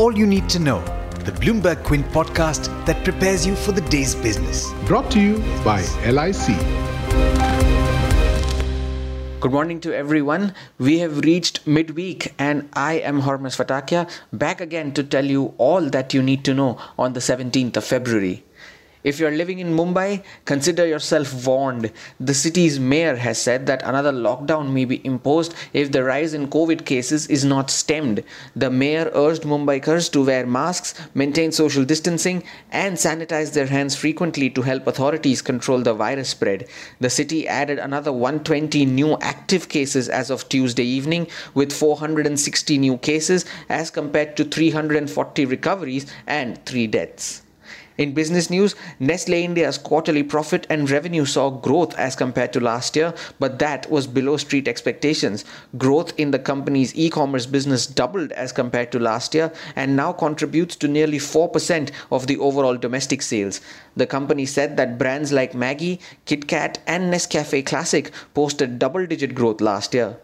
all you need to know. The Bloomberg Quint podcast that prepares you for the day's business. Brought to you by LIC. Good morning to everyone. We have reached midweek and I am Hormes Fatakya, back again to tell you all that you need to know on the 17th of February. If you are living in Mumbai, consider yourself warned. The city's mayor has said that another lockdown may be imposed if the rise in COVID cases is not stemmed. The mayor urged Mumbaikars to wear masks, maintain social distancing, and sanitize their hands frequently to help authorities control the virus spread. The city added another 120 new active cases as of Tuesday evening, with 460 new cases as compared to 340 recoveries and 3 deaths. In business news, Nestle India's quarterly profit and revenue saw growth as compared to last year, but that was below street expectations. Growth in the company's e-commerce business doubled as compared to last year and now contributes to nearly 4% of the overall domestic sales. The company said that brands like Maggi, KitKat and Nescafe Classic posted double-digit growth last year.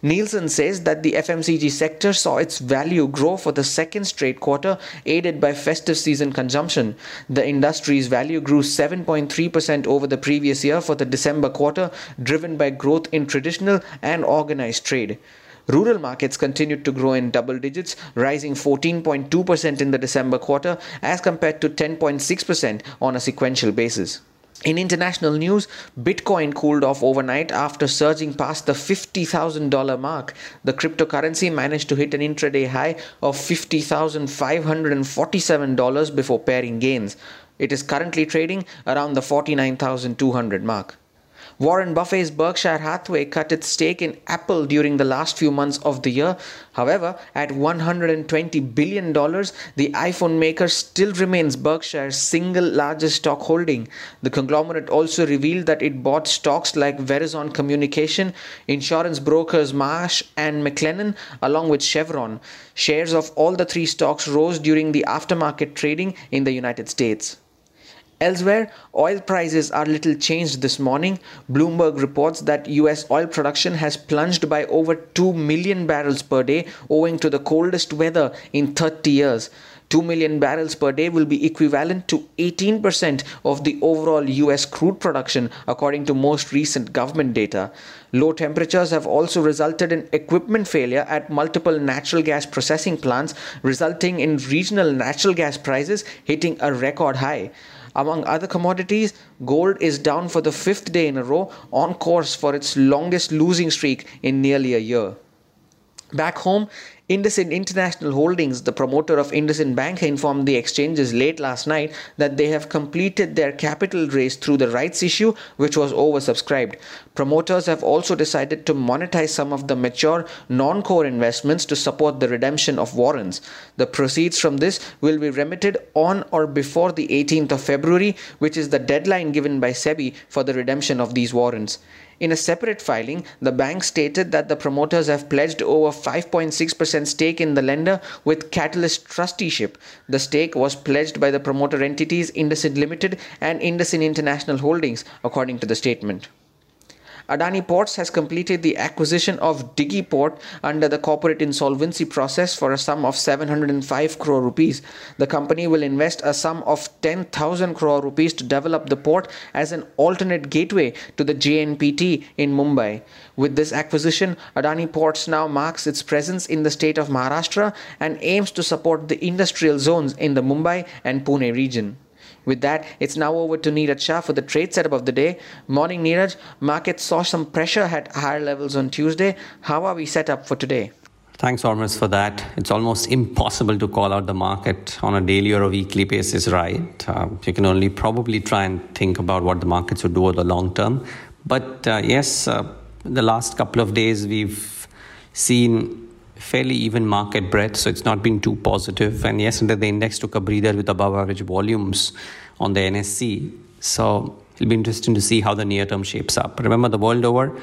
Nielsen says that the FMCG sector saw its value grow for the second straight quarter, aided by festive season consumption. The industry's value grew 7.3% over the previous year for the December quarter, driven by growth in traditional and organized trade. Rural markets continued to grow in double digits, rising 14.2% in the December quarter as compared to 10.6% on a sequential basis. In international news, Bitcoin cooled off overnight after surging past the $50,000 mark. The cryptocurrency managed to hit an intraday high of $50,547 before pairing gains. It is currently trading around the $49,200 mark. Warren Buffett's Berkshire Hathaway cut its stake in Apple during the last few months of the year. However, at $120 billion, the iPhone maker still remains Berkshire's single largest stock holding. The conglomerate also revealed that it bought stocks like Verizon Communication, insurance brokers Marsh and McLennan, along with Chevron. Shares of all the 3 stocks rose during the aftermarket trading in the United States. Elsewhere, oil prices are little changed this morning. Bloomberg reports that US oil production has plunged by over 2 million barrels per day owing to the coldest weather in 30 years. 2 million barrels per day will be equivalent to 18% of the overall US crude production, according to most recent government data. Low temperatures have also resulted in equipment failure at multiple natural gas processing plants, resulting in regional natural gas prices hitting a record high. Among other commodities, gold is down for the 5th day in a row, on course for its longest losing streak in nearly a year. Back home, IndusInd International Holdings, the promoter of IndusInd Bank, informed the exchanges late last night that they have completed their capital raise through the rights issue, which was oversubscribed. Promoters have also decided to monetize some of the mature non-core investments to support the redemption of warrants. The proceeds from this will be remitted on or before the 18th of February, which is the deadline given by SEBI for the redemption of these warrants. In a separate filing, the bank stated that the promoters have pledged over 5.6% stake in the lender with Catalyst trusteeship. The stake was pledged by the promoter entities IndusInd Limited and IndusInd International Holdings, according to the statement. Adani Ports has completed the acquisition of Digi Port under the corporate insolvency process for a sum of 705 crore rupees. The company will invest a sum of 10,000 crore rupees to develop the port as an alternate gateway to the JNPT in Mumbai. With this acquisition, Adani Ports now marks its presence in the state of Maharashtra and aims to support the industrial zones in the Mumbai and Pune region. With that, it's now over to Neeraj Shah for the trade setup of the day. Morning, Neeraj. Markets saw some pressure at higher levels on Tuesday. How are we set up for today? Thanks, Hormes, for that. It's almost impossible to call out the market on a daily or a weekly basis, right? You can only probably try and think about what the markets would do over the long term. But yes, the last couple of days, we've seen fairly even market breadth, so it's not been too positive. And yesterday, the index took a breather with above average volumes on the NSE. So it'll be interesting to see how the near term shapes up. Remember, the world over,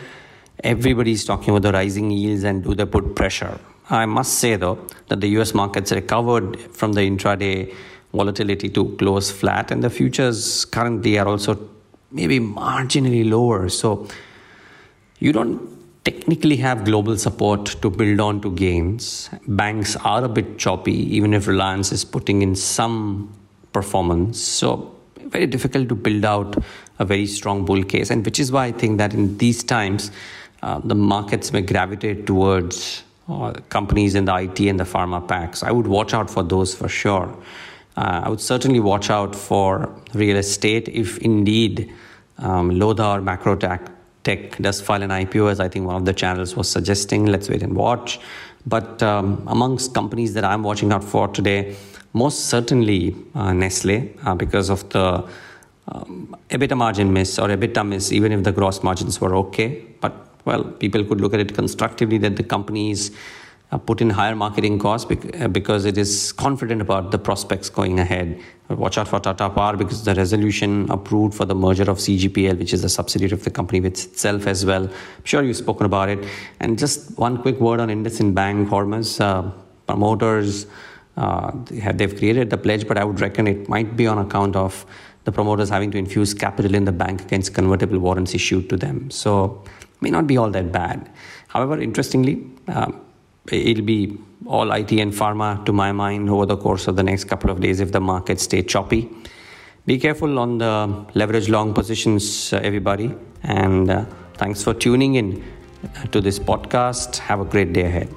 everybody's talking about the rising yields and do they put pressure. I must say, though, that the US markets recovered from the intraday volatility to close flat, and the futures currently are also maybe marginally lower. So you don't technically have global support to build on to gains. Banks are a bit choppy, even if Reliance is putting in some performance. So very difficult to build out a very strong bull case, and which is why I think that in these times, the markets may gravitate towards companies in the IT and the pharma packs. I would watch out for those for sure. I would certainly watch out for real estate if indeed Lodha or Macrotech does file an IPO, as I think one of the channels was suggesting. Let's wait and watch. But amongst companies that I'm watching out for today, most certainly Nestle, because of the EBITDA margin miss or EBITDA miss, even if the gross margins were okay. But well, people could look at it constructively that the companies put in higher marketing costs because it is confident about the prospects going ahead. Watch out for Tata Power because the resolution approved for the merger of CGPL, which is the subsidiary of the company with itself as well. I'm sure you've spoken about it. And just one quick word on IndusInd Bank, Hormes. Promoters, they've created the pledge, but I would reckon it might be on account of the promoters having to infuse capital in the bank against convertible warrants issued to them. So may not be all that bad. However, interestingly, it'll be all IT and pharma to my mind over the course of the next couple of days if the markets stay choppy. Be careful on the leverage long positions, everybody. And thanks for tuning in to this podcast. Have a great day ahead.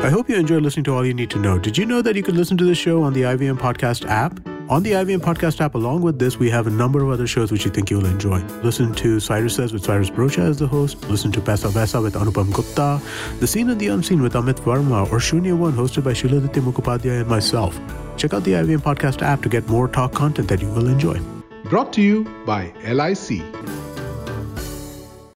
I hope you enjoyed listening to All You Need to Know. Did you know that you could listen to the show on the IVM Podcast app? On the IVM Podcast app, along with this, we have a number of other shows which you think you'll enjoy. Listen to Cyrus Says with Cyrus Broacha as the host. Listen to Paisa Vaisa with Anupam Gupta. The Seen and the Unseen with Amit Verma or Shunya One hosted by Shiladitya Mukhopadhyay and myself. Check out the IVM Podcast app to get more talk content that you will enjoy. Brought to you by LIC.